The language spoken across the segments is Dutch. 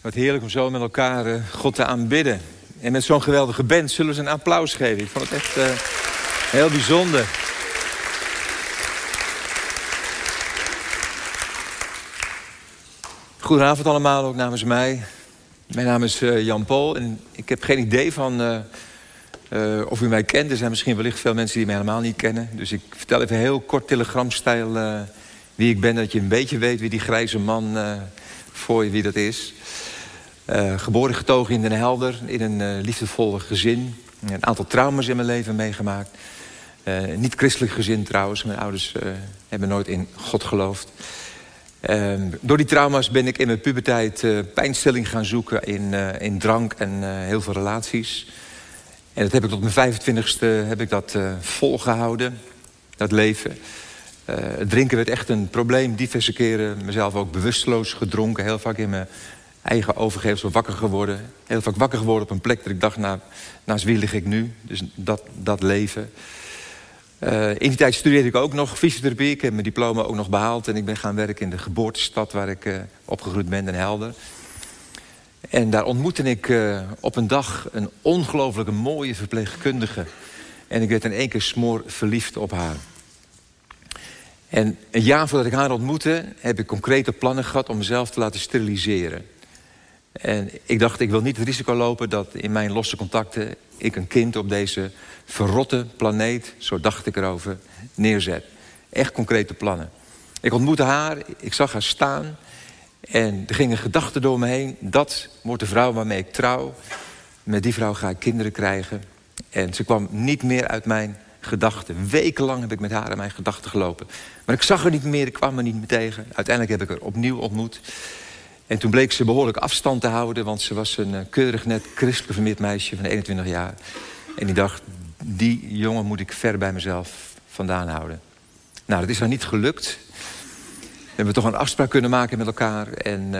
Wat heerlijk om zo met elkaar God te aanbidden. En met zo'n geweldige band zullen we ze een applaus geven. Ik vond het echt heel bijzonder. Goedenavond allemaal, ook namens mij. Mijn naam is Jan Pool en ik heb geen idee van of u mij kent. Er zijn misschien wellicht veel mensen die mij helemaal niet kennen. Dus ik vertel even heel kort telegramstijl wie ik ben. Dat je een beetje weet wie die grijze man voor je, wie dat is. Geboren getogen in Den Helder, in een liefdevol gezin. Een aantal trauma's in mijn leven meegemaakt. Niet christelijk gezin trouwens. Mijn ouders hebben nooit in God geloofd. Door die trauma's ben ik in mijn puberteit pijnstilling gaan zoeken in drank en heel veel relaties. En dat heb ik tot mijn 25ste volgehouden, dat leven. Het drinken werd echt een probleem, diverse keren. Mezelf ook bewusteloos gedronken, heel vaak in mijn eigen overgeefsel wakker geworden. Heel vaak wakker geworden op een plek dat ik dacht, naast wie lig ik nu? Dus dat leven. In die tijd studeerde ik ook nog fysiotherapie. Ik heb mijn diploma ook nog behaald. En ik ben gaan werken in de geboortestad waar ik opgegroeid ben, Den Helder. En daar ontmoette ik op een dag een ongelooflijke mooie verpleegkundige. En ik werd in één keer smoor verliefd op haar. En een jaar voordat ik haar ontmoette, heb ik concrete plannen gehad om mezelf te laten steriliseren. En ik dacht, ik wil niet het risico lopen dat in mijn losse contacten ik een kind op deze verrotte planeet, zo dacht ik erover, neerzet. Echt concrete plannen. Ik ontmoette haar, ik zag haar staan en er ging een gedachte door me heen. Dat wordt de vrouw waarmee ik trouw. Met die vrouw ga ik kinderen krijgen. En ze kwam niet meer uit mijn gedachten. Wekenlang heb ik met haar in mijn gedachten gelopen. Maar ik zag haar niet meer, ik kwam er niet meer tegen. Uiteindelijk heb ik haar opnieuw ontmoet. En toen bleek ze behoorlijk afstand te houden, want ze was een keurig net christelijk vermeerd meisje van 21 jaar. En die dacht, die jongen moet ik ver bij mezelf vandaan houden. Nou, dat is haar niet gelukt. We hebben toch een afspraak kunnen maken met elkaar. En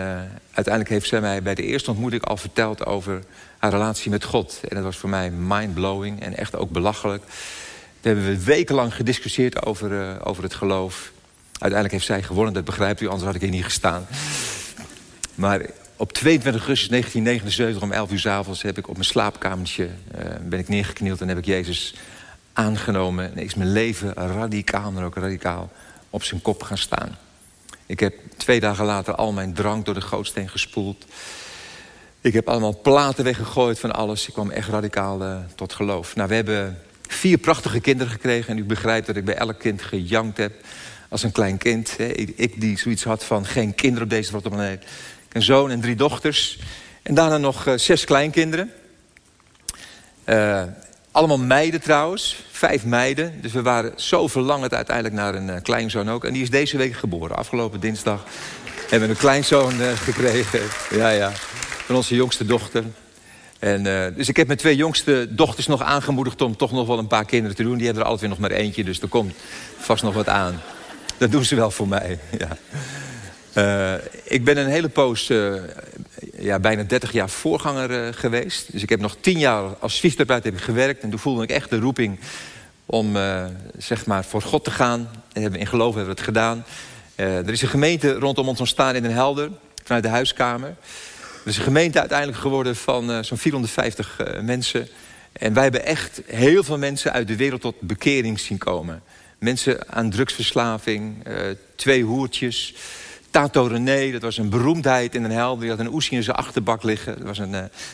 uiteindelijk heeft zij mij bij de eerste ontmoeting al verteld over haar relatie met God. En dat was voor mij mindblowing en echt ook belachelijk. Daar hebben we wekenlang gediscussieerd over het geloof. Uiteindelijk heeft zij gewonnen, dat begrijpt u, anders had ik hier niet gestaan. Maar op 22 augustus 1979 om 11 uur 's avonds heb ik op mijn slaapkamertje ben ik neergeknield en heb ik Jezus aangenomen. En is mijn leven radicaal, maar ook radicaal op zijn kop gaan staan. Ik heb 2 dagen later al mijn drank door de gootsteen gespoeld. Ik heb allemaal platen weggegooid van alles. Ik kwam echt radicaal tot geloof. Nou, we hebben 4 prachtige kinderen gekregen. En u begrijpt dat ik bij elk kind gejankt heb als een klein kind. Hè. Ik die zoiets had van geen kinderen op deze rotte planeet. Een zoon en 3 dochters. En daarna nog 6 kleinkinderen. Allemaal meiden trouwens. 5 meiden. Dus we waren zo verlangend uiteindelijk naar een kleinzoon ook. En die is deze week geboren. Afgelopen dinsdag hebben we een kleinzoon gekregen. Ja. Van onze jongste dochter. En, dus ik heb mijn 2 jongste dochters nog aangemoedigd om toch nog wel een paar kinderen te doen. Die hebben er altijd nog maar eentje. Dus er komt vast nog wat aan. Dat doen ze wel voor mij. Ja. Ik ben een hele poos, bijna 30 jaar voorganger geweest. Dus ik heb nog 10 jaar als fysiotherapeut heb ik gewerkt. En toen voelde ik echt de roeping om voor God te gaan. In geloof hebben we het gedaan. Er is een gemeente rondom ons ontstaan in Den Helder. Vanuit de huiskamer. Er is een gemeente uiteindelijk geworden van zo'n 450 mensen. En wij hebben echt heel veel mensen uit de wereld tot bekering zien komen. Mensen aan drugsverslaving, 2 hoertjes... Tato René, dat was een beroemdheid in Den Helder. Die had een oesie in zijn achterbak liggen. Dat was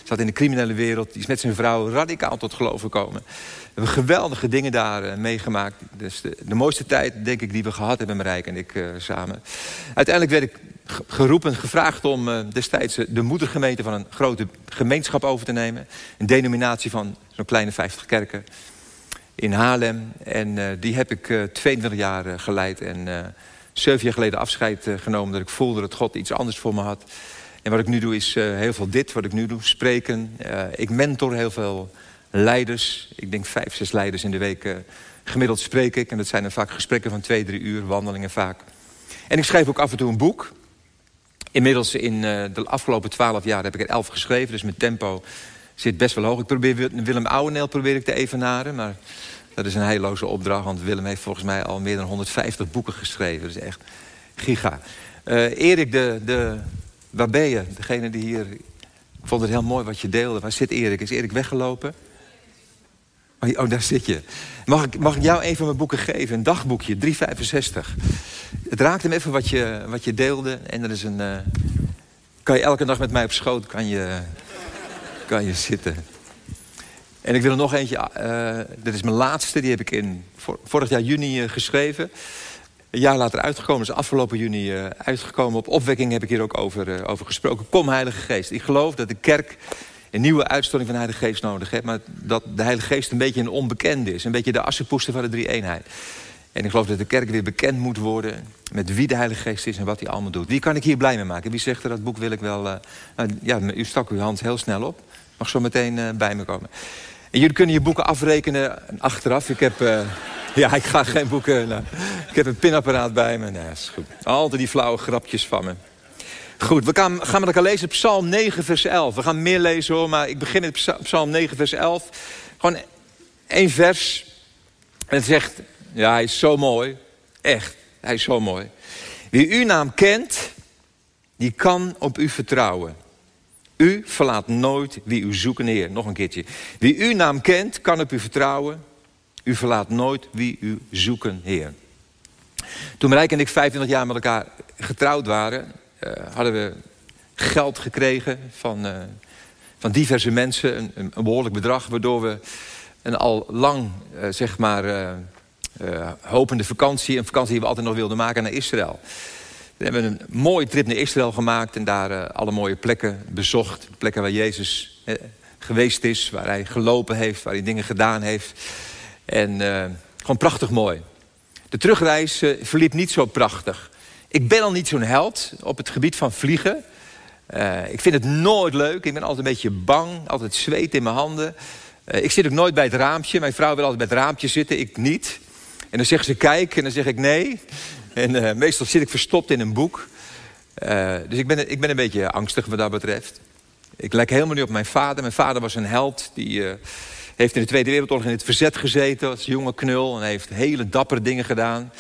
zat in de criminele wereld. Die is met zijn vrouw radicaal tot geloof gekomen. We hebben geweldige dingen daar meegemaakt. Dus de mooiste tijd, denk ik, die we gehad hebben, Marijke en ik samen. Uiteindelijk werd ik gevraagd om destijds de moedergemeente van een grote gemeenschap over te nemen. Een denominatie van zo'n kleine 50 kerken in Haarlem. En die heb ik 22 jaar geleid en 7 jaar geleden afscheid genomen, dat ik voelde dat God iets anders voor me had. En wat ik nu doe is heel veel spreken. Ik mentor heel veel leiders. Ik denk 5, 6 leiders in de week gemiddeld spreek ik. En dat zijn dan vaak gesprekken van 2, 3 uur, wandelingen vaak. En ik schrijf ook af en toe een boek. Inmiddels in de afgelopen 12 jaar heb ik er 11 geschreven. Dus mijn tempo zit best wel hoog. Ik probeer Willem Ouweneel te evenaren, maar dat is een heilloze opdracht, want Willem heeft volgens mij al meer dan 150 boeken geschreven. Dat is echt giga. Eer ik de Waar ben je? Degene die hier... Ik vond het heel mooi wat je deelde. Waar zit Erik? Is Erik weggelopen? Oh, daar zit je. Mag ik jou een van mijn boeken geven? Een dagboekje, 365. Het raakt hem even wat je deelde. En er is een... Kan je elke dag met mij op schoot, kan je zitten. En ik wil er nog eentje... Dit is mijn laatste, die heb ik in vorig jaar juni geschreven. Een jaar later uitgekomen, dus afgelopen juni uitgekomen. Op Opwekking heb ik hier ook over gesproken. Kom, Heilige Geest. Ik geloof dat de kerk een nieuwe uitstorting van de Heilige Geest nodig heeft... maar dat de Heilige Geest een beetje een onbekende is. Een beetje de assenpoester van de drie-eenheid. En ik geloof dat de kerk weer bekend moet worden... met wie de Heilige Geest is en wat hij allemaal doet. Wie kan ik hier blij mee maken? Wie zegt er, dat boek wil ik wel... u stak uw hand heel snel op. Mag zo meteen bij me komen. En jullie kunnen je boeken afrekenen achteraf. Ik heb... ik ga geen boeken... Ik heb een pinapparaat bij me. Nee, is goed. Altijd die flauwe grapjes van me. Goed, we gaan met elkaar lezen Psalm 9 vers 11. We gaan meer lezen hoor, maar ik begin met Psalm 9 vers 11. Gewoon één vers. En het zegt... Ja, hij is zo mooi. Echt, hij is zo mooi. Wie uw naam kent, die kan op u vertrouwen. U verlaat nooit wie u zoekt, Heer. Nog een keertje. Wie uw naam kent, kan op u vertrouwen. U verlaat nooit wie u zoeken, Heer. Toen Marijke en ik 25 jaar met elkaar getrouwd waren... hadden we geld gekregen van diverse mensen. Een behoorlijk bedrag, waardoor we een al lang, hopende vakantie. Een vakantie die we altijd nog wilden maken naar Israël. We hebben een mooie trip naar Israël gemaakt. En daar alle mooie plekken bezocht. Plekken waar Jezus geweest is. Waar hij gelopen heeft. Waar hij dingen gedaan heeft. En gewoon prachtig mooi. De terugreis verliep niet zo prachtig. Ik ben al niet zo'n held op het gebied van vliegen. Ik vind het nooit leuk. Ik ben altijd een beetje bang. Altijd zweet in mijn handen. Ik zit ook nooit bij het raampje. Mijn vrouw wil altijd bij het raampje zitten. Ik niet. En dan zeggen ze kijk en dan zeg ik nee. En meestal zit ik verstopt in een boek. Dus ik ben een beetje angstig wat dat betreft. Ik lijk helemaal niet op mijn vader. Mijn vader was een held. Die heeft in de Tweede Wereldoorlog in het verzet gezeten. Als jonge knul. En hij heeft hele dappere dingen gedaan.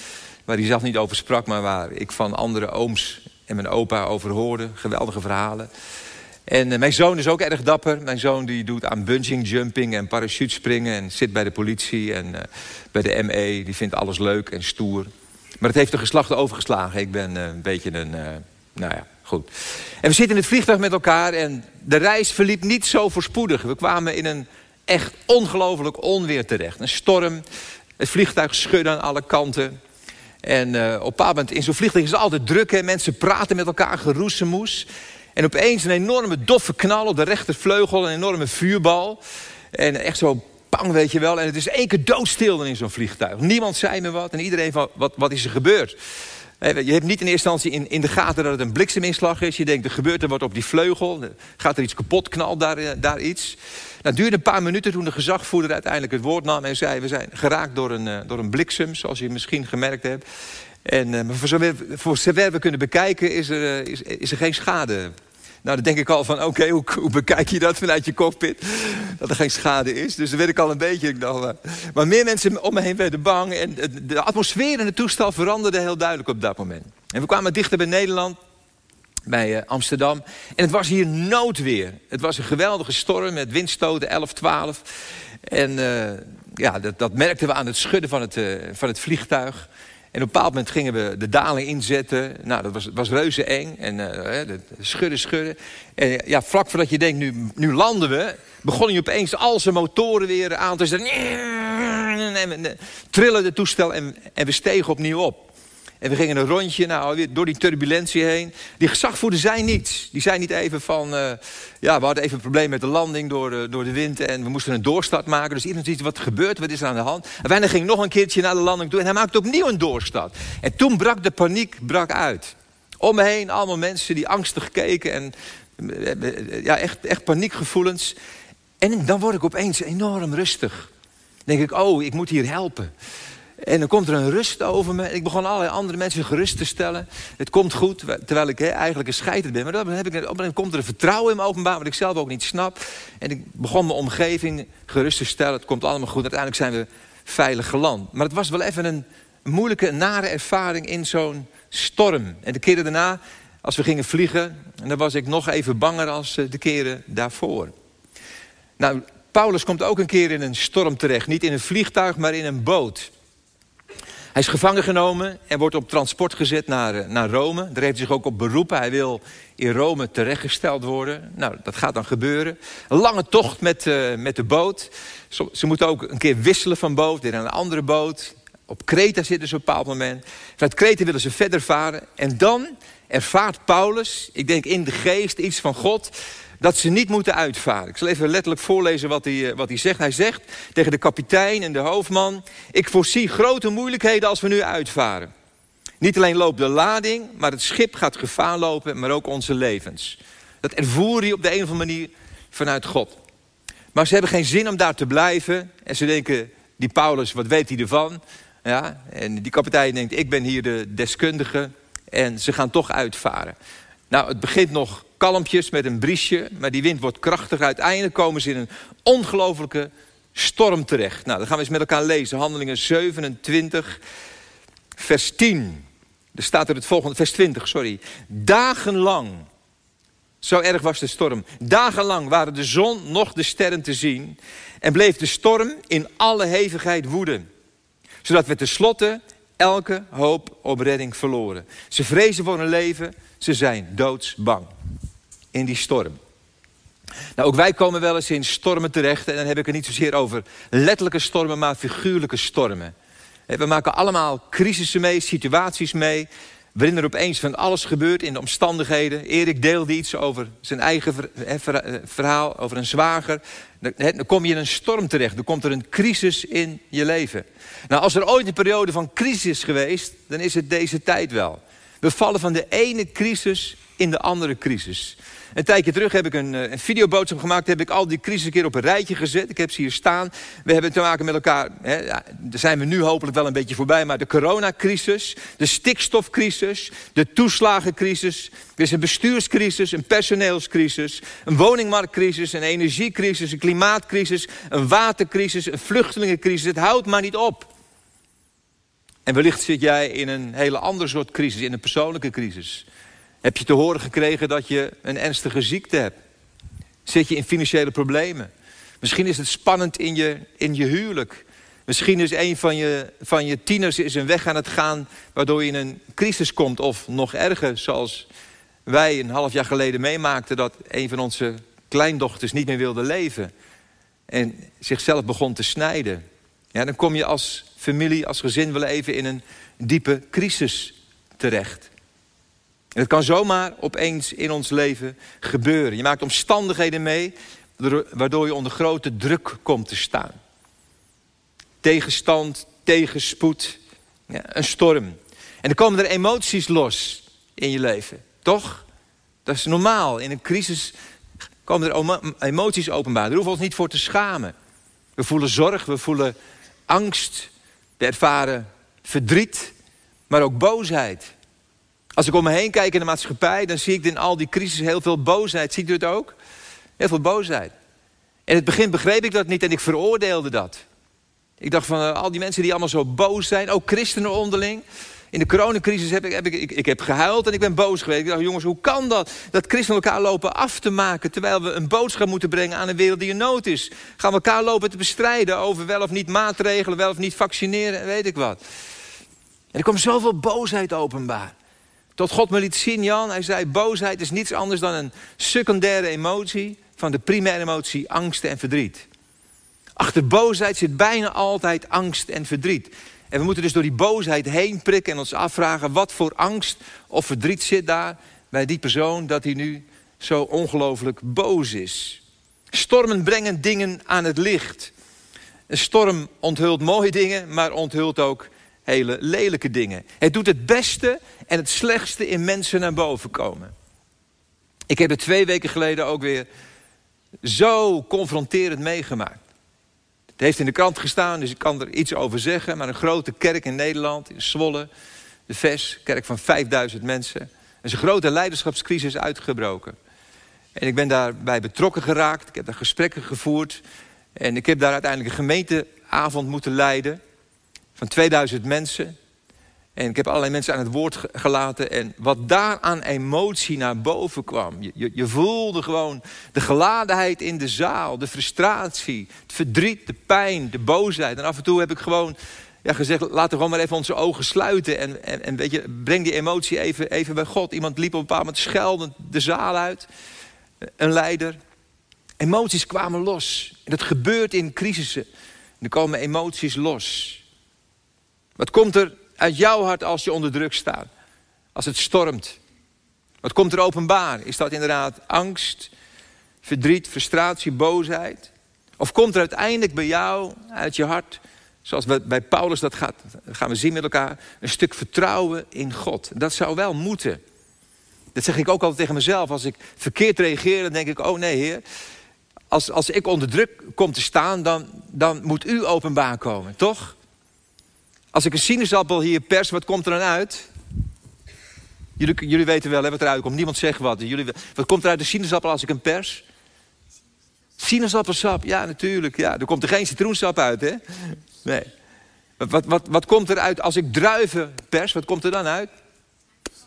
Waar hij zelf niet over sprak. Maar waar ik van andere ooms en mijn opa over hoorde. Geweldige verhalen. En mijn zoon is ook erg dapper. Mijn zoon die doet aan bungee-jumping en parachutespringen... en zit bij de politie en bij de ME. Die vindt alles leuk en stoer. Maar het heeft de geslachten overgeslagen. Ik ben een beetje een... goed. En we zitten in het vliegtuig met elkaar... en de reis verliep niet zo voorspoedig. We kwamen in een echt ongelooflijk onweer terecht. Een storm. Het vliegtuig schudde aan alle kanten. En op een bepaald moment in zo'n vliegtuig is het altijd druk. Hè? Mensen praten met elkaar, geroezemoes... En opeens een enorme doffe knal op de rechtervleugel. Een enorme vuurbal. En echt zo pang, weet je wel. En het is één keer doodstil in zo'n vliegtuig. Niemand zei me wat. En iedereen van, wat is er gebeurd? Je hebt niet in eerste instantie in de gaten dat het een blikseminslag is. Je denkt, er gebeurt er wat op die vleugel. Gaat er iets kapot, knalt daar iets. Het duurde een paar minuten toen de gezagvoerder uiteindelijk het woord nam. En zei, we zijn geraakt door een bliksem, zoals je misschien gemerkt hebt. En maar voor zover we kunnen bekijken, is er geen schade. Nou, dan denk ik al van, oké, hoe bekijk je dat vanuit je cockpit? Dat er geen schade is. Dus dan werd ik al een beetje... Maar meer mensen om me heen werden bang. En de atmosfeer en het toestel veranderde heel duidelijk op dat moment. En we kwamen dichter bij Nederland, bij Amsterdam. En het was hier noodweer. Het was een geweldige storm met windstoten, 11, 12. En dat merkten we aan het schudden van het vliegtuig. En op een bepaald moment gingen we de daling inzetten. Nou, dat was reuze eng. En schudden. En vlak voordat je denkt, nu landen we... begon hij opeens al zijn motoren weer aan te zetten. En trillen de toestel en we stegen opnieuw op. En we gingen een rondje weer door die turbulentie heen. Die gezagvoerder zei niets. Die zei niet even van... we hadden even een probleem met de landing door de wind... en we moesten een doorstart maken. Dus iedereen ziet wat er gebeurt, wat is er aan de hand? En wij gingen nog een keertje naar de landing toe... en hij maakte opnieuw een doorstart. En toen brak de paniek uit. Om me heen allemaal mensen die angstig keken... en echt paniekgevoelens. En dan word ik opeens enorm rustig. Dan denk ik, ik moet hier helpen. En dan komt er een rust over me. Ik begon allerlei andere mensen gerust te stellen. Het komt goed, terwijl ik eigenlijk een scheiter ben. Maar dan komt er een vertrouwen in me openbaar... wat ik zelf ook niet snap. En ik begon mijn omgeving gerust te stellen. Het komt allemaal goed. Uiteindelijk zijn we veilig geland. Maar het was wel even een moeilijke, nare ervaring in zo'n storm. En de keren daarna... als we gingen vliegen. En dan was ik nog even banger als de keren daarvoor. Nou, Paulus komt ook een keer in een storm terecht. Niet in een vliegtuig, maar in een boot. Hij is gevangen genomen en wordt op transport gezet naar Rome. Daar heeft hij zich ook op beroepen. Hij wil in Rome terechtgesteld worden. Nou, dat gaat dan gebeuren. Een lange tocht met de boot. Ze moeten ook een keer wisselen van boot, weer naar een andere boot. Op Kreta zitten ze op een bepaald moment. Vanuit Kreta willen ze verder varen. En dan ervaart Paulus, ik denk in de geest, iets van God, dat ze niet moeten uitvaren. Ik zal even letterlijk voorlezen wat hij zegt. Hij zegt tegen de kapitein en de hoofdman: ik voorzie grote moeilijkheden als we nu uitvaren. Niet alleen loopt de lading, maar het schip gaat gevaar lopen, maar ook onze levens. Dat ervoer hij op de een of andere manier vanuit God. Maar ze hebben geen zin om daar te blijven. En ze denken, die Paulus, wat weet hij ervan? Ja, en die kapitein denkt, ik ben hier de deskundige. En ze gaan toch uitvaren. Nou, het begint nog kalmpjes met een briesje, maar die wind wordt krachtiger. Uiteindelijk komen ze in een ongelofelijke storm terecht. Nou, dat gaan we eens met elkaar lezen. Handelingen 27, vers 10. Er staat er het volgende, vers 20, sorry. Dagenlang, zo erg was de storm. Dagenlang waren de zon nog de sterren te zien. En bleef de storm in alle hevigheid woeden. Zodat we tenslotte elke hoop op redding verloren. Ze vrezen voor hun leven, ze zijn doodsbang. In die storm. Nou, ook wij komen wel eens in stormen terecht. En dan heb ik het niet zozeer over letterlijke stormen, maar figuurlijke stormen. We maken allemaal crisissen mee, situaties mee, waarin er opeens van alles gebeurt in de omstandigheden. Erik deelde iets over zijn eigen verhaal, over een zwager. Dan kom je in een storm terecht. Dan komt er een crisis in je leven. Nou, als er ooit een periode van crisis is geweest, dan is het deze tijd wel. We vallen van de ene crisis in de andere crisis. Een tijdje terug heb ik een videoboodschap gemaakt. Heb ik al die crisis een keer op een rijtje gezet. Ik heb ze hier staan. We hebben te maken met elkaar. Daar zijn we nu hopelijk wel een beetje voorbij. Maar de coronacrisis, de stikstofcrisis, de toeslagencrisis. Er is een bestuurscrisis, een personeelscrisis. Een woningmarktcrisis, een energiecrisis, een klimaatcrisis. Een watercrisis, een vluchtelingencrisis. Het houdt maar niet op. En wellicht zit jij in een hele ander soort crisis. In een persoonlijke crisis. Heb je te horen gekregen dat je een ernstige ziekte hebt? Zit je in financiële problemen? Misschien is het spannend in je huwelijk. Misschien is een van je tieners is een weg aan het gaan, waardoor je in een crisis komt. Of nog erger, zoals wij een half jaar geleden meemaakten, dat een van onze kleindochters niet meer wilde leven. En zichzelf begon te snijden. Ja, dan kom je als familie, als gezin wel even in een diepe crisis terecht. En het kan zomaar opeens in ons leven gebeuren. Je maakt omstandigheden mee, waardoor je onder grote druk komt te staan. Tegenstand, tegenspoed, een storm. En dan komen er emoties los in je leven, toch? Dat is normaal. In een crisis komen er emoties openbaar. Daar hoeven we ons niet voor te schamen. We voelen zorg, we voelen angst. We ervaren verdriet, maar ook boosheid. Als ik om me heen kijk in de maatschappij, dan zie ik in al die crisis heel veel boosheid. Ziet u het ook? Heel veel boosheid. In het begin begreep ik dat niet en ik veroordeelde dat. Ik dacht van al die mensen die allemaal zo boos zijn, ook christenen onderling. In de coronacrisis heb ik gehuild en ik ben boos geweest. Ik dacht, jongens, hoe kan dat? Dat christenen elkaar lopen af te maken, terwijl we een boodschap moeten brengen aan een wereld die in nood is. Gaan we elkaar lopen te bestrijden over wel of niet maatregelen, wel of niet vaccineren en weet ik wat. En er komt zoveel boosheid openbaar. Tot God me liet zien, Jan, hij zei, boosheid is niets anders dan een secundaire emotie van de primaire emotie angst en verdriet. Achter boosheid zit bijna altijd angst en verdriet. En we moeten dus door die boosheid heen prikken en ons afvragen wat voor angst of verdriet zit daar bij die persoon dat hij nu zo ongelooflijk boos is. Stormen brengen dingen aan het licht. Een storm onthult mooie dingen, maar onthult ook hele lelijke dingen. Het doet het beste en het slechtste in mensen naar boven komen. Ik heb het 2 weken geleden ook weer zo confronterend meegemaakt. Het heeft in de krant gestaan, dus ik kan er iets over zeggen. Maar een grote kerk in Nederland, in Zwolle, de Ves, kerk van 5000 mensen. Er is een grote leiderschapscrisis uitgebroken. En ik ben daarbij betrokken geraakt. Ik heb daar gesprekken gevoerd. En ik heb daar uiteindelijk een gemeenteavond moeten leiden van 2000 mensen. En ik heb allerlei mensen aan het woord gelaten. En wat daar aan emotie naar boven kwam. Je voelde gewoon de geladenheid in de zaal. De frustratie, het verdriet, de pijn, de boosheid. En af en toe heb ik gewoon gezegd, laten we gewoon maar even onze ogen sluiten. En weet je, breng die emotie even bij God. Iemand liep op een bepaald moment scheldend de zaal uit. Een leider. Emoties kwamen los. En dat gebeurt in crisissen. En er komen emoties los. Wat komt er uit jouw hart als je onder druk staat? Als het stormt? Wat komt er openbaar? Is dat inderdaad angst, verdriet, frustratie, boosheid? Of komt er uiteindelijk bij jou, uit je hart, zoals bij Paulus dat gaat, gaan we zien met elkaar, een stuk vertrouwen in God? Dat zou wel moeten. Dat zeg ik ook altijd tegen mezelf. Als ik verkeerd reageer, dan denk ik, oh nee Heer, als ik onder druk kom te staan, dan moet u openbaar komen, toch? Als ik een sinaasappel hier pers, wat komt er dan uit? Jullie weten wel hè, wat eruit komt. Niemand zegt wat. Wat komt er uit de sinaasappel als ik een pers? Sinaasappelsap, ja natuurlijk. Ja. Er komt er geen citroensap uit, hè? Nee. Wat komt er uit als ik druiven pers? Wat komt er dan uit?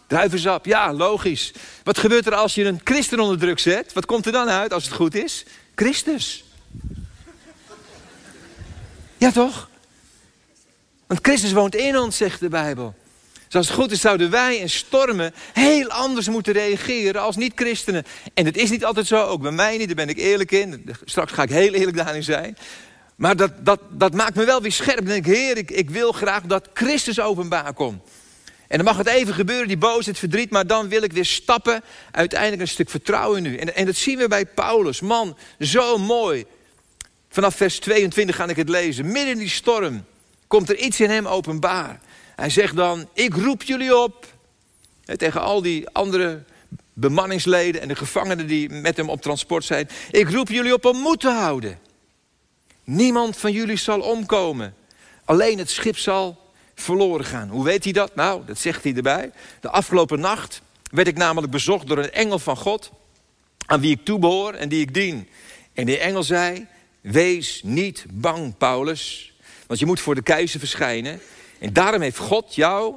Druivensap, ja, logisch. Wat gebeurt er als je een christen onder druk zet? Wat komt er dan uit als het goed is? Christus. Ja, toch? Want Christus woont in ons, zegt de Bijbel. Dus als het goed is, zouden wij in stormen heel anders moeten reageren als niet-christenen. En dat is niet altijd zo, ook bij mij niet, daar ben ik eerlijk in. Straks ga ik heel eerlijk daarin zijn. Maar dat maakt me wel weer scherp. Dan denk ik, Heer, ik wil graag dat Christus openbaar komt. En dan mag het even gebeuren, die boosheid, verdriet, maar dan wil ik weer stappen. Uiteindelijk een stuk vertrouwen in u. En dat zien we bij Paulus. Man, zo mooi. Vanaf vers 22 ga ik het lezen. Midden in die storm komt er iets in hem openbaar. Hij zegt dan, ik roep jullie op. Tegen al die andere bemanningsleden en de gevangenen die met hem op transport zijn. Ik roep jullie op om moed te houden. Niemand van jullie zal omkomen. Alleen het schip zal verloren gaan. Hoe weet hij dat? Nou, dat zegt hij erbij. De afgelopen nacht werd ik namelijk bezocht door een engel van God, aan wie ik toebehoor en die ik dien. En die engel zei, wees niet bang, Paulus. Want je moet voor de keizer verschijnen. En daarom heeft God jou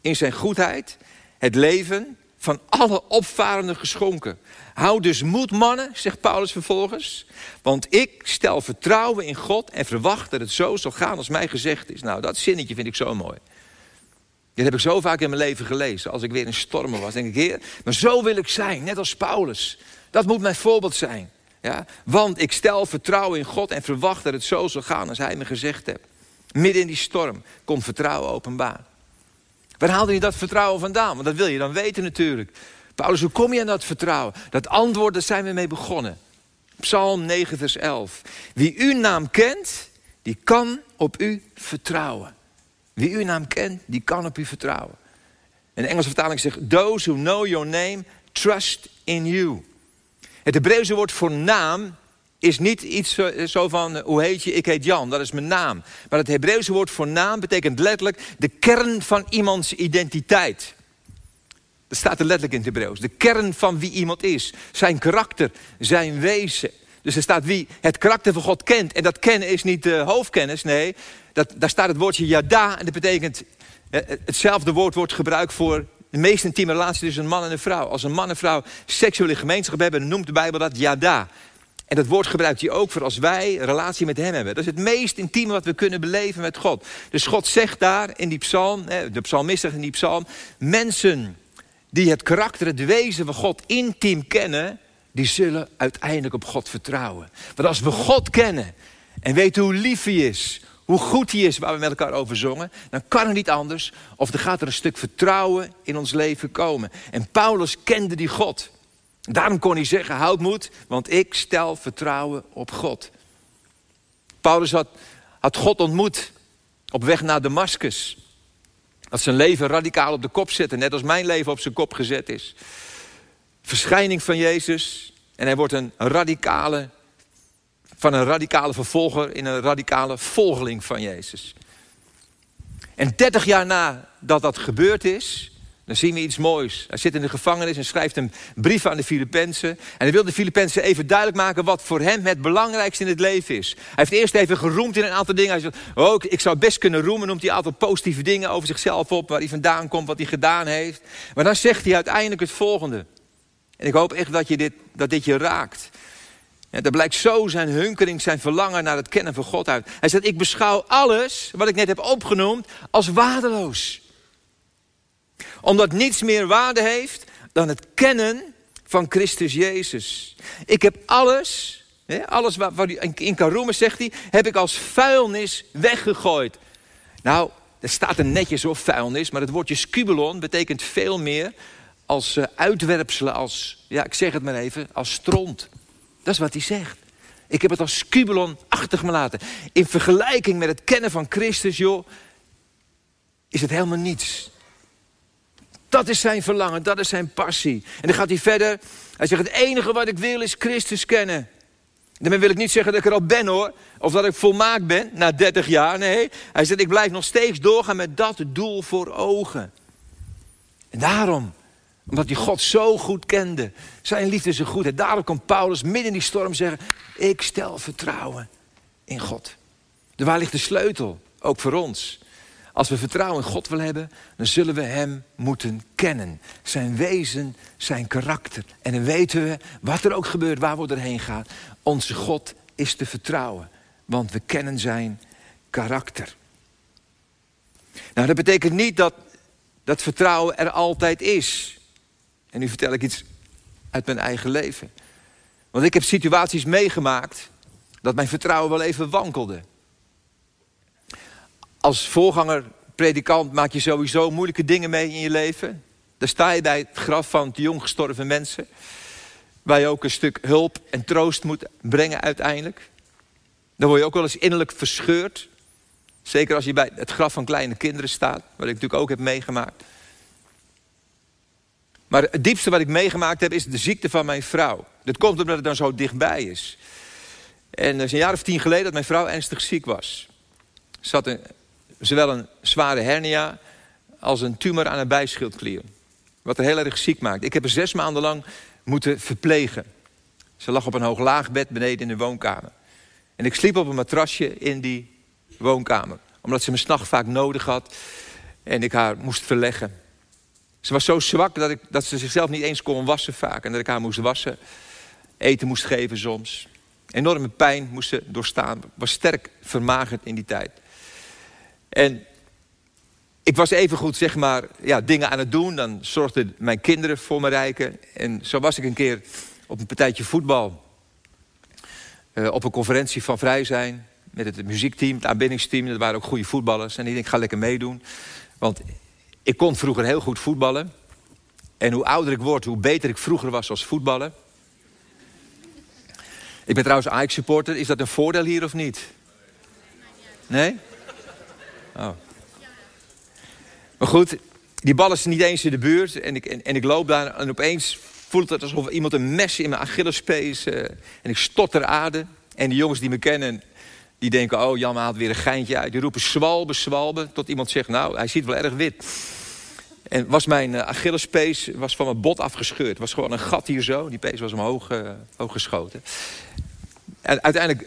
in zijn goedheid het leven van alle opvarenden geschonken. Hou dus moed, mannen, zegt Paulus vervolgens. Want ik stel vertrouwen in God en verwacht dat het zo zal gaan als mij gezegd is. Nou, dat zinnetje vind ik zo mooi. Dit heb ik zo vaak in mijn leven gelezen. Als ik weer in stormen was, denk ik, Heer, maar zo wil ik zijn, net als Paulus. Dat moet mijn voorbeeld zijn. Ja, want ik stel vertrouwen in God en verwacht dat het zo zal gaan als hij me gezegd heeft. Midden in die storm komt vertrouwen openbaar. Waar haalde je dat vertrouwen vandaan? Want dat wil je dan weten natuurlijk. Paulus, hoe kom je aan dat vertrouwen? Dat antwoord, daar zijn we mee begonnen. Psalm 9 vers 11. Wie uw naam kent, die kan op u vertrouwen. Wie uw naam kent, die kan op u vertrouwen. En de Engelse vertaling zegt, those who know your name, trust in you. Het Hebreeuwse woord voor naam is niet iets zo van, hoe heet je, ik heet Jan, dat is mijn naam. Maar het Hebreeuwse woord voor naam betekent letterlijk de kern van iemands identiteit. Dat staat er letterlijk in het Hebreeuws. De kern van wie iemand is, zijn karakter, zijn wezen. Dus er staat wie het karakter van God kent. En dat kennen is niet hoofdkennis, nee. Daar staat het woordje yada en dat betekent, hetzelfde woord wordt gebruikt voor de meest intieme relatie tussen een man en een vrouw. Als een man en vrouw seksuele gemeenschap hebben, noemt de Bijbel dat yada. En dat woord gebruikt hij ook voor als wij relatie met hem hebben. Dat is het meest intieme wat we kunnen beleven met God. Dus God zegt daar in die psalm, de psalmist zegt in die psalm, mensen die het karakter, het wezen van God intiem kennen, die zullen uiteindelijk op God vertrouwen. Want als we God kennen en weten hoe lief hij is, hoe goed hij is, waar we met elkaar over zongen, dan kan het niet anders. Of er gaat er een stuk vertrouwen in ons leven komen. En Paulus kende die God. Daarom kon hij zeggen, houd moed, want ik stel vertrouwen op God. Paulus had God ontmoet op weg naar Damascus. Dat zijn leven radicaal op de kop zette, net als mijn leven op zijn kop gezet is. Verschijning van Jezus en hij wordt een radicale vervolger in een radicale volgeling van Jezus. En 30 jaar nadat dat gebeurd is, Dan zien we iets moois. Hij zit in de gevangenis en schrijft een brief aan de Filippenzen. En hij wil de Filippenzen even duidelijk maken wat voor hem het belangrijkste in het leven is. Hij heeft eerst even geroemd in een aantal dingen. Hij zegt, oh, ik zou best kunnen roemen. Noemt hij een aantal positieve dingen over zichzelf op. Waar hij vandaan komt, wat hij gedaan heeft. Maar dan zegt hij uiteindelijk het volgende. En ik hoop echt dat dit je raakt. En daar blijkt zo zijn hunkering, zijn verlangen naar het kennen van God uit. Hij zegt, ik beschouw alles wat ik net heb opgenoemd als waardeloos. Omdat niets meer waarde heeft dan het kennen van Christus Jezus. Ik heb alles waar hij in kan roemen, zegt hij, heb ik als vuilnis weggegooid. Nou, er staat er netjes op vuilnis, maar het woordje skubelon betekent veel meer als uitwerpselen, als, ja, ik zeg het maar even, als stront. Dat is wat hij zegt. Ik heb het als skubelon achter me laten. In vergelijking met het kennen van Christus, joh, is het helemaal niets. Dat is zijn verlangen, dat is zijn passie. En dan gaat hij verder. Hij zegt, het enige wat ik wil is Christus kennen. Daarmee wil ik niet zeggen dat ik er al ben hoor. Of dat ik volmaakt ben na 30 jaar. Nee, hij zegt, ik blijf nog steeds doorgaan met dat doel voor ogen. En daarom, omdat hij God zo goed kende. Zijn liefde is een goedheid. Daarom kon Paulus midden in die storm zeggen, ik stel vertrouwen in God. Dus waar ligt de sleutel? Ook voor ons. Als we vertrouwen in God willen hebben, dan zullen we hem moeten kennen. Zijn wezen, zijn karakter. En dan weten we, wat er ook gebeurt, waar we erheen gaan. Onze God is te vertrouwen, want we kennen zijn karakter. Nou, dat betekent niet dat vertrouwen er altijd is. En nu vertel ik iets uit mijn eigen leven. Want ik heb situaties meegemaakt dat mijn vertrouwen wel even wankelde. Als voorganger, predikant, maak je sowieso moeilijke dingen mee in je leven. Daar sta je bij het graf van te jong gestorven mensen. Waar je ook een stuk hulp en troost moet brengen uiteindelijk. Dan word je ook wel eens innerlijk verscheurd. Zeker als je bij het graf van kleine kinderen staat. Wat ik natuurlijk ook heb meegemaakt. Maar het diepste wat ik meegemaakt heb is de ziekte van mijn vrouw. Dat komt omdat het dan zo dichtbij is. En dat is een jaar of 10 geleden dat mijn vrouw ernstig ziek was. Ze had zowel een zware hernia als een tumor aan haar bijschildklier. Wat haar heel erg ziek maakt. Ik heb haar 6 maanden lang moeten verplegen. Ze lag op een hooglaagbed beneden in de woonkamer. En ik sliep op een matrasje in die woonkamer. Omdat ze me 's nachts vaak nodig had en ik haar moest verleggen. Ze was zo zwak dat ze zichzelf niet eens kon wassen vaak. En dat ik haar moest wassen, eten moest geven soms. Enorme pijn moest ze doorstaan. Was sterk vermagerd in die tijd. En ik was evengoed, zeg maar, ja, dingen aan het doen. Dan zorgden mijn kinderen voor Marijke. En zo was ik een keer op een partijtje voetbal. Op een conferentie van Vrij Zijn. Met het muziekteam, het aanbiddingsteam. Dat waren ook goede voetballers. En ik denk, ik ga lekker meedoen. Want ik kon vroeger heel goed voetballen. En hoe ouder ik word, hoe beter ik vroeger was als voetballer. Ik ben trouwens Ajax-supporter. Is dat een voordeel hier of niet? Nee? Oh. Maar goed, die bal is niet eens in de buurt. En ik loop daar en opeens voelt het alsof iemand een mes in mijn Achillespees. En ik stotter aarde. En de jongens die me kennen, die denken, oh, Jan haalt weer een geintje uit. Die roepen zwalbe, zwalbe. Tot iemand zegt, nou, hij ziet wel erg wit. En was mijn Achillespees van mijn bot afgescheurd. Het was gewoon een gat hier zo. Die pees was omhoog geschoten. En uiteindelijk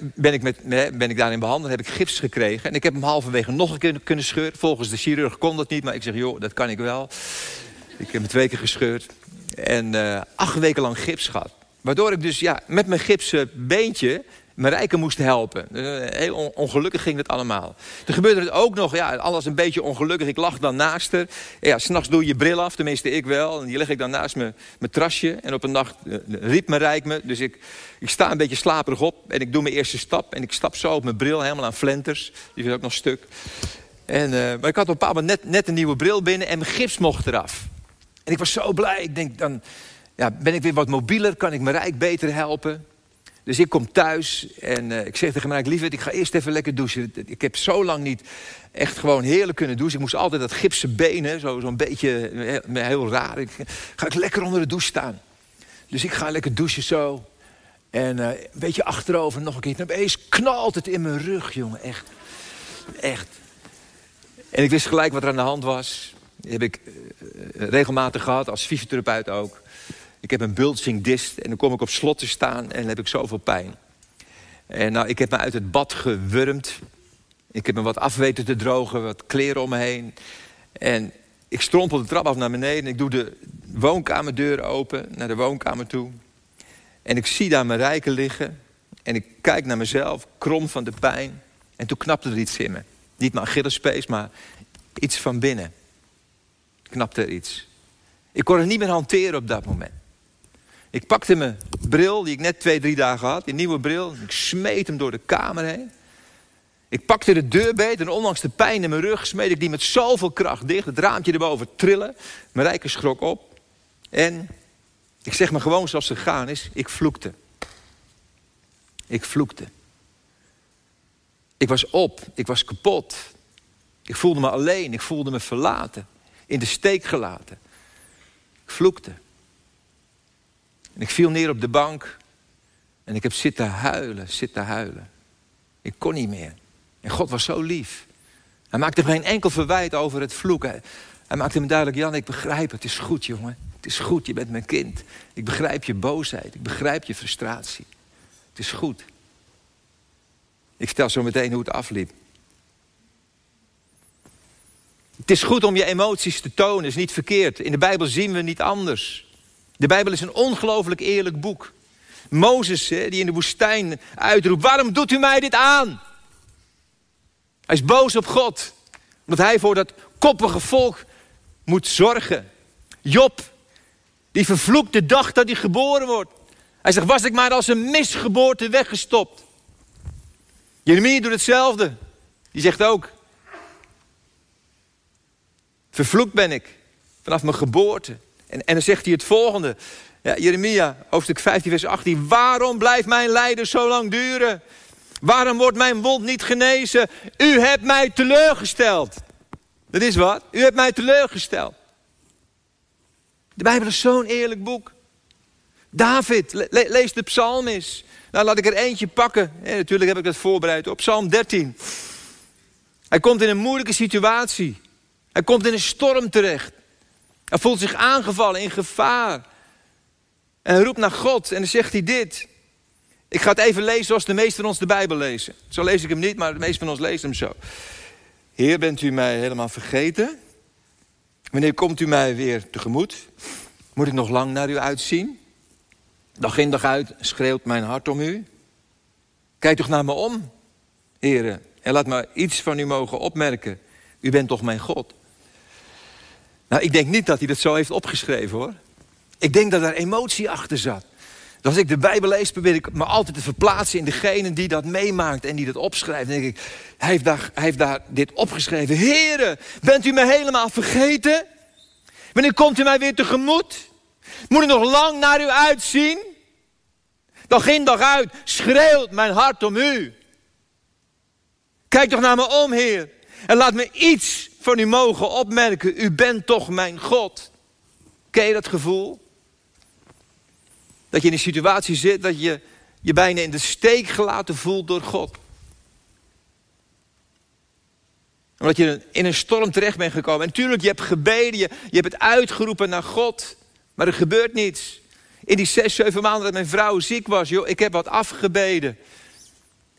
ben ik daarin behandeld, heb ik gips gekregen. En ik heb hem halverwege nog een keer kunnen scheuren. Volgens de chirurg kon dat niet, maar ik zeg, joh, dat kan ik wel. Ik heb hem 2 keer gescheurd. En 8 weken lang gips gehad. Waardoor ik dus ja, met mijn gipsen beentje Marijke moest helpen. Heel ongelukkig ging dat allemaal. Toen gebeurde het ook nog, ja, alles een beetje ongelukkig. Ik lag dan naast haar. Ja, 's nachts doe je bril af, tenminste ik wel. En die leg ik dan naast mijn trasje. En op een nacht riep Marijke me. Dus ik sta een beetje slaperig op. En ik doe mijn eerste stap. En ik stap zo op mijn bril, helemaal aan flenters. Die was ook nog stuk. En, maar ik had op een bepaald moment net een nieuwe bril binnen. En mijn gips mocht eraf. En ik was zo blij. Ik denk, dan ja, ben ik weer wat mobieler. Kan ik Marijke beter helpen? Dus ik kom thuis en ik zeg tegen Marijke, lieverd, ik ga eerst even lekker douchen. Ik heb zo lang niet echt gewoon heerlijk kunnen douchen. Ik moest altijd dat gipsen benen, zo'n beetje heel raar. Ga ik lekker onder de douche staan. Dus ik ga lekker douchen zo. En een beetje achterover nog een keer. En opeens knalt het in mijn rug, jongen. Echt. En ik wist gelijk wat er aan de hand was. Die heb ik regelmatig gehad, als fysiotherapeut ook. Ik heb een bulging disc en dan kom ik op slot te staan en dan heb ik zoveel pijn. En nou, ik heb me uit het bad gewurmd. Ik heb me wat af weten te drogen, wat kleren om me heen. En ik strompel de trap af naar beneden. Ik doe de woonkamerdeur open, naar de woonkamer toe. En ik zie daar Marijke liggen. En ik kijk naar mezelf, krom van de pijn. En toen knapte er iets in me. Niet mijn Achillespees, maar iets van binnen. Knapte er iets. Ik kon het niet meer hanteren op dat moment. Ik pakte mijn bril, die ik net 2-3 dagen had. Een nieuwe bril. Ik smeet hem door de kamer heen. Ik pakte de deur beet en ondanks de pijn in mijn rug... smeet ik die met zoveel kracht dicht. Het raampje erboven trillen. Marijke schrok op. En ik zeg maar gewoon zoals ze gegaan is. Ik vloekte. Ik vloekte. Ik was op. Ik was kapot. Ik voelde me alleen. Ik voelde me verlaten. In de steek gelaten. Ik vloekte. En ik viel neer op de bank. En ik heb zitten huilen. Zitten huilen. Ik kon niet meer. En God was zo lief. Hij maakte me geen enkel verwijt over het vloeken. Hij maakte me duidelijk, Jan, ik begrijp het. Het is goed, jongen. Het is goed, je bent mijn kind. Ik begrijp je boosheid. Ik begrijp je frustratie. Het is goed. Ik vertel zo meteen hoe het afliep. Het is goed om je emoties te tonen. Is niet verkeerd. In de Bijbel zien we niet anders. De Bijbel is een ongelooflijk eerlijk boek. Mozes, die in de woestijn uitroept... waarom doet u mij dit aan? Hij is boos op God. Omdat hij voor dat koppige volk moet zorgen. Job, die vervloekt de dag dat hij geboren wordt. Hij zegt, was ik maar als een misgeboorte weggestopt. Jeremia doet hetzelfde. Die zegt ook... vervloekt ben ik vanaf mijn geboorte. En dan zegt hij het volgende... Ja, Jeremia, hoofdstuk 15, vers 18. Waarom blijft mijn lijden zo lang duren? Waarom wordt mijn wond niet genezen? U hebt mij teleurgesteld. Dat is wat. U hebt mij teleurgesteld. De Bijbel is zo'n eerlijk boek. David, lees de psalm eens. Nou, laat ik er eentje pakken. Ja, natuurlijk heb ik dat voorbereid op Psalm 13. Hij komt in een moeilijke situatie. Hij komt in een storm terecht. Hij voelt zich aangevallen, in gevaar. En hij roept naar God en dan zegt hij dit. Ik ga het even lezen zoals de meesten van ons de Bijbel lezen. Zo lees ik hem niet, maar de meesten van ons lezen hem zo. Heer, bent u mij helemaal vergeten? Wanneer komt u mij weer tegemoet? Moet ik nog lang naar u uitzien? Dag in dag uit schreeuwt mijn hart om u. Kijk toch naar me om, Heere. En laat me iets van u mogen opmerken. U bent toch mijn God? Nou, ik denk niet dat hij dat zo heeft opgeschreven, hoor. Ik denk dat daar emotie achter zat. Dus als ik de Bijbel lees, probeer ik me altijd te verplaatsen in degene die dat meemaakt en die dat opschrijft. Dan denk ik, hij heeft daar dit opgeschreven. Heere, bent u mij helemaal vergeten? Wanneer komt u mij weer tegemoet? Moet ik nog lang naar u uitzien? Dag in dag uit schreeuwt mijn hart om u. Kijk toch naar me om, Heer. En laat me iets van u mogen opmerken. U bent toch mijn God. Ken je dat gevoel? Dat je in een situatie zit dat je bijna in de steek gelaten voelt door God. Omdat je in een storm terecht bent gekomen. En natuurlijk, je hebt gebeden, je hebt het uitgeroepen naar God. Maar er gebeurt niets. In die 6-7 maanden dat mijn vrouw ziek was, joh, ik heb wat afgebeden.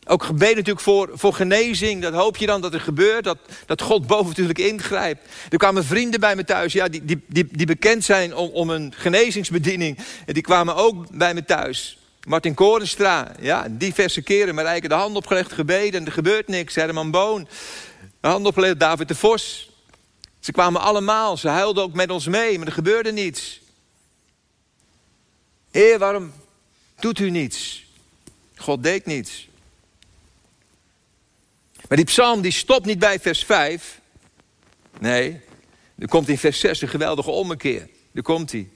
Ook gebeden natuurlijk voor genezing. Dat hoop je dan dat er gebeurt. Dat God boven natuurlijk ingrijpt. Er kwamen vrienden bij me thuis. Ja, die bekend zijn om een genezingsbediening. En die kwamen ook bij me thuis. Martin Korenstra. Ja, diverse keren. Maar eigenlijk de hand opgelegd gebeden. En er gebeurt niks. Herman Boon. De hand opgelegd. David de Vos. Ze kwamen allemaal. Ze huilden ook met ons mee. Maar er gebeurde niets. Heer, waarom doet u niets? God deed niets. Maar die psalm die stopt niet bij vers 5. Nee, er komt in vers 6 een geweldige ommekeer. Daar komt hij.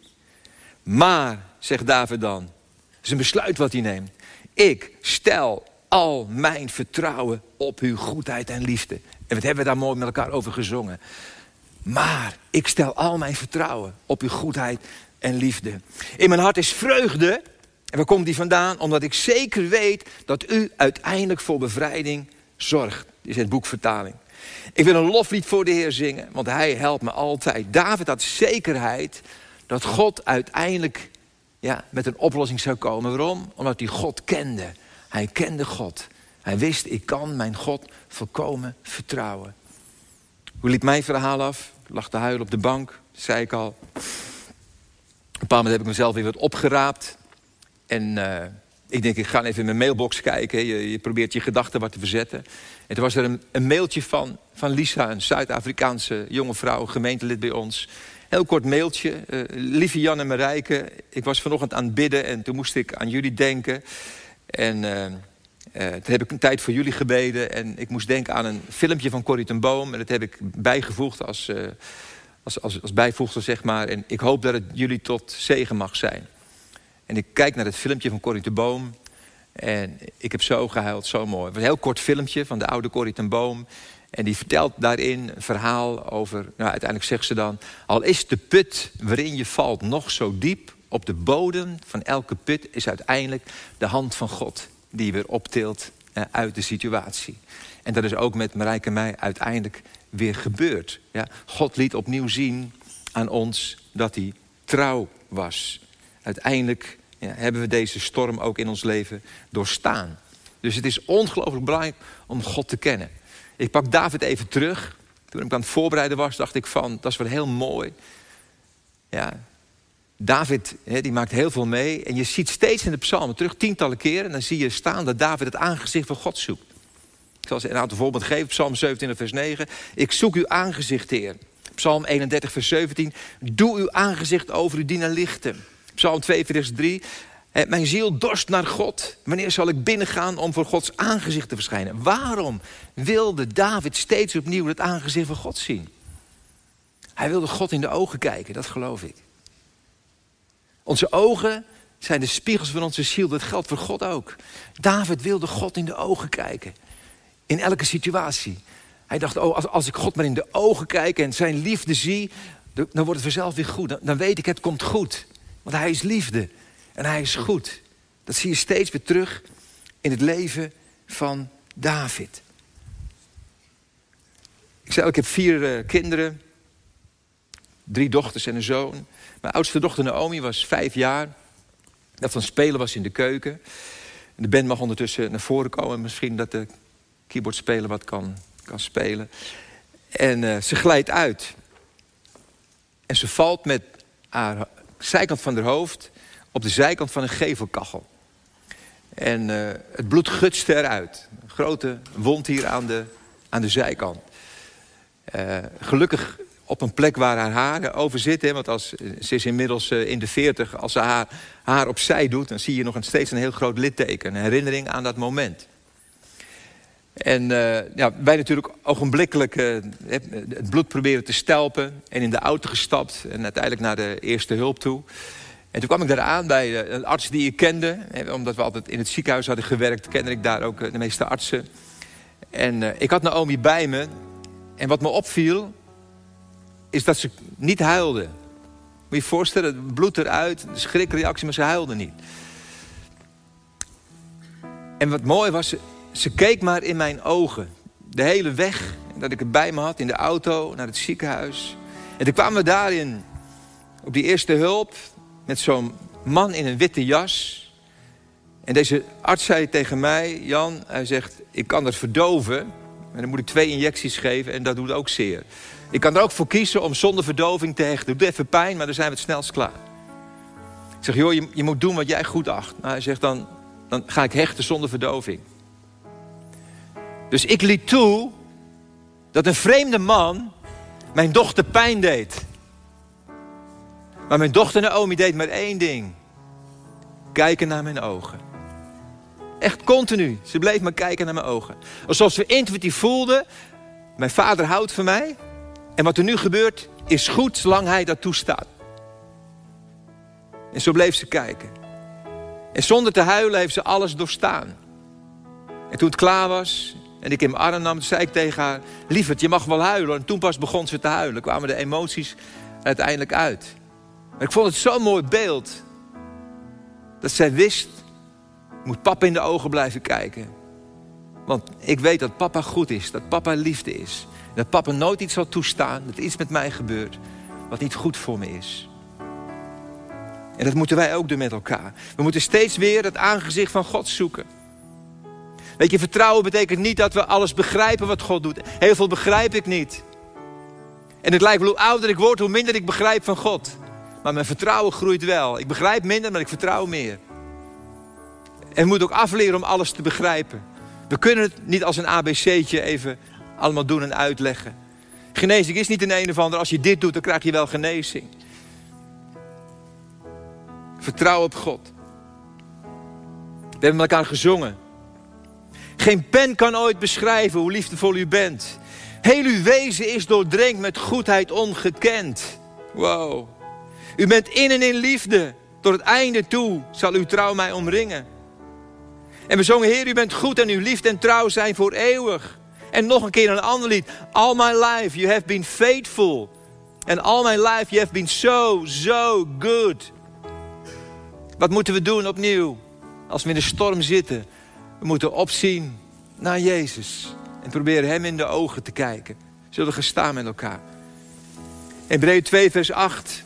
Maar, zegt David dan, dat is een besluit wat hij neemt. Ik stel al mijn vertrouwen op uw goedheid en liefde. En wat hebben we daar mooi met elkaar over gezongen. Maar, ik stel al mijn vertrouwen op uw goedheid en liefde. In mijn hart is vreugde. En waar komt die vandaan? Omdat ik zeker weet dat u uiteindelijk voor bevrijding zorgt, is het boekvertaling. Ik wil een loflied voor de Heer zingen, want hij helpt me altijd. David had zekerheid dat God uiteindelijk met een oplossing zou komen. Waarom? Omdat hij God kende. Hij kende God. Hij wist, ik kan mijn God volkomen vertrouwen. Hoe liep mijn verhaal af? Ik lag te huilen op de bank, zei ik al. Op een bepaald moment heb ik mezelf weer wat opgeraapt. En ik denk, ik ga even in mijn mailbox kijken. Je probeert je gedachten wat te verzetten. En toen was er een mailtje van Lisa, een Zuid-Afrikaanse jonge vrouw, gemeentelid bij ons. Heel kort mailtje. Lieve Jan en Marijke, ik was vanochtend aan het bidden en toen moest ik aan jullie denken. En toen heb ik een tijd voor jullie gebeden. En ik moest denken aan een filmpje van Corrie ten Boom. En dat heb ik bijgevoegd als bijvoegsel, zeg maar. En ik hoop dat het jullie tot zegen mag zijn. En ik kijk naar het filmpje van Corrie ten Boom. En ik heb zo gehuild, zo mooi. Het was een heel kort filmpje van de oude Corrie ten Boom. En die vertelt daarin een verhaal over... uiteindelijk zegt ze dan... Al is de put waarin je valt nog zo diep... op de bodem van elke put is uiteindelijk de hand van God... die je weer optilt uit de situatie. En dat is ook met Marijke en mij uiteindelijk weer gebeurd. Ja? God liet opnieuw zien aan ons dat hij trouw was. Uiteindelijk hebben we deze storm ook in ons leven doorstaan. Dus het is ongelooflijk belangrijk om God te kennen. Ik pak David even terug. Toen ik aan het voorbereiden was, dacht ik van, dat is wel heel mooi. Ja, David, die maakt heel veel mee. En je ziet steeds in de psalmen terug, tientallen keren... en dan zie je staan dat David het aangezicht van God zoekt. Ik zal ze een aantal voorbeelden geven. Psalm 17, vers 9. Ik zoek uw aangezicht, Heer. Psalm 31, vers 17. Doe uw aangezicht over uw dienaar lichten. Psalm 2, vers 3. Mijn ziel dorst naar God. Wanneer zal ik binnengaan om voor Gods aangezicht te verschijnen? Waarom wilde David steeds opnieuw het aangezicht van God zien? Hij wilde God in de ogen kijken, dat geloof ik. Onze ogen zijn de spiegels van onze ziel. Dat geldt voor God ook. David wilde God in de ogen kijken. In elke situatie. Hij dacht, als ik God maar in de ogen kijk en zijn liefde zie... dan wordt het vanzelf weer goed. Dan weet ik, het komt goed. Want hij is liefde. En hij is goed. Dat zie je steeds weer terug in het leven van David. Ik zei, ik heb 4 kinderen. 3 dochters en een zoon. Mijn oudste dochter Naomi was 5 jaar. Dat van spelen was in de keuken. De band mag ondertussen naar voren komen. Misschien dat de keyboardspeler wat kan spelen. En ze glijdt uit. En ze valt met haar zijkant van haar hoofd... op de zijkant van een gevelkachel. En het bloed gutste eruit. Een grote wond hier aan de zijkant. Gelukkig... op een plek waar haar haren over zitten. Want ze is inmiddels in de 40. Als ze haar opzij doet, dan zie je nog steeds een heel groot litteken. Een herinnering aan dat moment. En wij natuurlijk ogenblikkelijk het bloed proberen te stelpen. En in de auto gestapt. En uiteindelijk naar de eerste hulp toe. En toen kwam ik daar aan bij een arts die ik kende. Omdat we altijd in het ziekenhuis hadden gewerkt, kende ik daar ook de meeste artsen. En ik had Naomi bij me. En wat me opviel... is dat ze niet huilde. Moet je je voorstellen, het bloed eruit, de schrikreactie, maar ze huilde niet. En wat mooi was, ze keek maar in mijn ogen. De hele weg dat ik het bij me had, in de auto, naar het ziekenhuis. En toen kwamen we daarin, op die eerste hulp... met zo'n man in een witte jas. En deze arts zei tegen mij, Jan, hij zegt... ik kan dat verdoven, en dan moet ik 2 injecties geven... en dat doet ook zeer. Ik kan er ook voor kiezen om zonder verdoving te hechten. Doet even pijn, maar dan zijn we het snelst klaar. Ik zeg, joh, je moet doen wat jij goed acht. Nou, hij zegt, dan ga ik hechten zonder verdoving. Dus ik liet toe dat een vreemde man mijn dochter pijn deed. Maar mijn dochter Naomi deed maar 1 ding. Kijken naar mijn ogen. Echt continu. Ze bleef maar kijken naar mijn ogen. Alsof ze intuïtief voelde, mijn vader houdt van mij... en wat er nu gebeurt, is goed zolang hij dat toestaat. En zo bleef ze kijken. En zonder te huilen heeft ze alles doorstaan. En toen het klaar was en ik in mijn arm nam, zei ik tegen haar... lieverd, je mag wel huilen. En toen pas begon ze te huilen. Kwamen de emoties uiteindelijk uit. Maar ik vond het zo'n mooi beeld. Dat zij wist, moet papa in de ogen blijven kijken. Want ik weet dat papa goed is, dat papa liefde is... Dat papa nooit iets zal toestaan, dat iets met mij gebeurt wat niet goed voor me is. En dat moeten wij ook doen met elkaar. We moeten steeds weer het aangezicht van God zoeken. Weet je, vertrouwen betekent niet dat we alles begrijpen wat God doet. Heel veel begrijp ik niet. En het lijkt wel, hoe ouder ik word, hoe minder ik begrijp van God. Maar mijn vertrouwen groeit wel. Ik begrijp minder, maar ik vertrouw meer. En we moeten ook afleren om alles te begrijpen. We kunnen het niet als een ABC'tje even allemaal doen en uitleggen. Genezing is niet een of ander. Als je dit doet, dan krijg je wel genezing. Vertrouw op God. We hebben met elkaar gezongen. Geen pen kan ooit beschrijven hoe liefdevol u bent. Heel uw wezen is doordrenkt met goedheid ongekend. Wow. U bent in en in liefde. Tot het einde toe zal uw trouw mij omringen. En we zongen, Heer, u bent goed en uw liefde en trouw zijn voor eeuwig. En nog een keer een ander lied. All my life you have been faithful. And all my life you have been so good. Wat moeten we doen opnieuw? Als we in de storm zitten. We moeten opzien naar Jezus. En proberen hem in de ogen te kijken. Zullen we gaan staan met elkaar. Hebreeën 2 vers 8.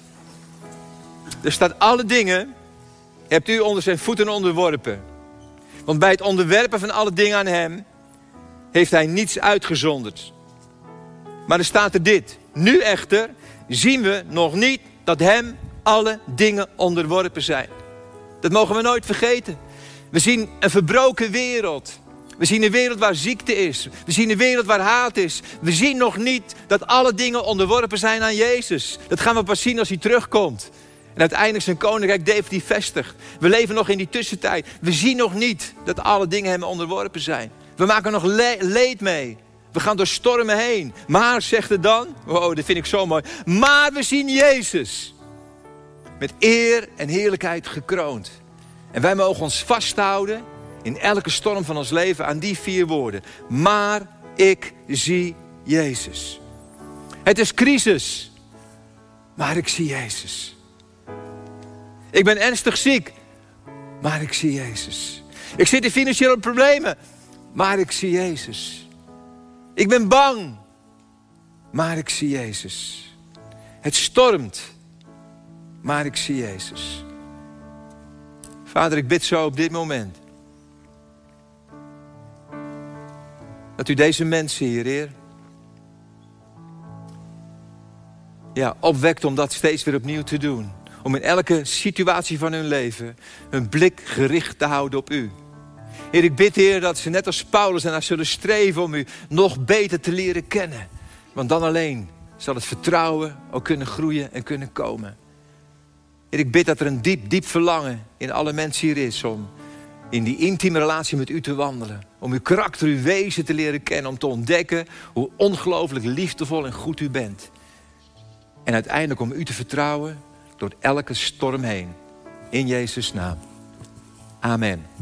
Er staat, alle dingen hebt u onder zijn voeten onderworpen. Want bij het onderwerpen van alle dingen aan hem heeft hij niets uitgezonderd. Maar er staat er dit. Nu echter zien we nog niet dat hem alle dingen onderworpen zijn. Dat mogen we nooit vergeten. We zien een verbroken wereld. We zien een wereld waar ziekte is. We zien een wereld waar haat is. We zien nog niet dat alle dingen onderworpen zijn aan Jezus. Dat gaan we pas zien als hij terugkomt. En uiteindelijk zijn koninkrijk definitief vestigt. We leven nog in die tussentijd. We zien nog niet dat alle dingen hem onderworpen zijn. We maken nog leed mee. We gaan door stormen heen. Maar, zegt het dan, wow, dat vind ik zo mooi. Maar we zien Jezus met eer en heerlijkheid gekroond. En wij mogen ons vasthouden in elke storm van ons leven aan die vier woorden. Maar ik zie Jezus. Het is crisis. Maar ik zie Jezus. Ik ben ernstig ziek. Maar ik zie Jezus. Ik zit in financiële problemen. Maar ik zie Jezus. Ik ben bang. Maar ik zie Jezus. Het stormt. Maar ik zie Jezus. Vader, ik bid zo op dit moment. Dat u deze mensen hier, Heer, ja, opwekt om dat steeds weer opnieuw te doen. Om in elke situatie van hun leven hun blik gericht te houden op u. Heer, ik bid, Heer, dat ze net als Paulus ernaar zullen streven om u nog beter te leren kennen. Want dan alleen zal het vertrouwen ook kunnen groeien en kunnen komen. Heer, ik bid dat er een diep verlangen in alle mensen hier is om in die intieme relatie met u te wandelen. Om uw karakter, uw wezen te leren kennen. Om te ontdekken hoe ongelooflijk liefdevol en goed u bent. En uiteindelijk om u te vertrouwen door elke storm heen. In Jezus' naam. Amen.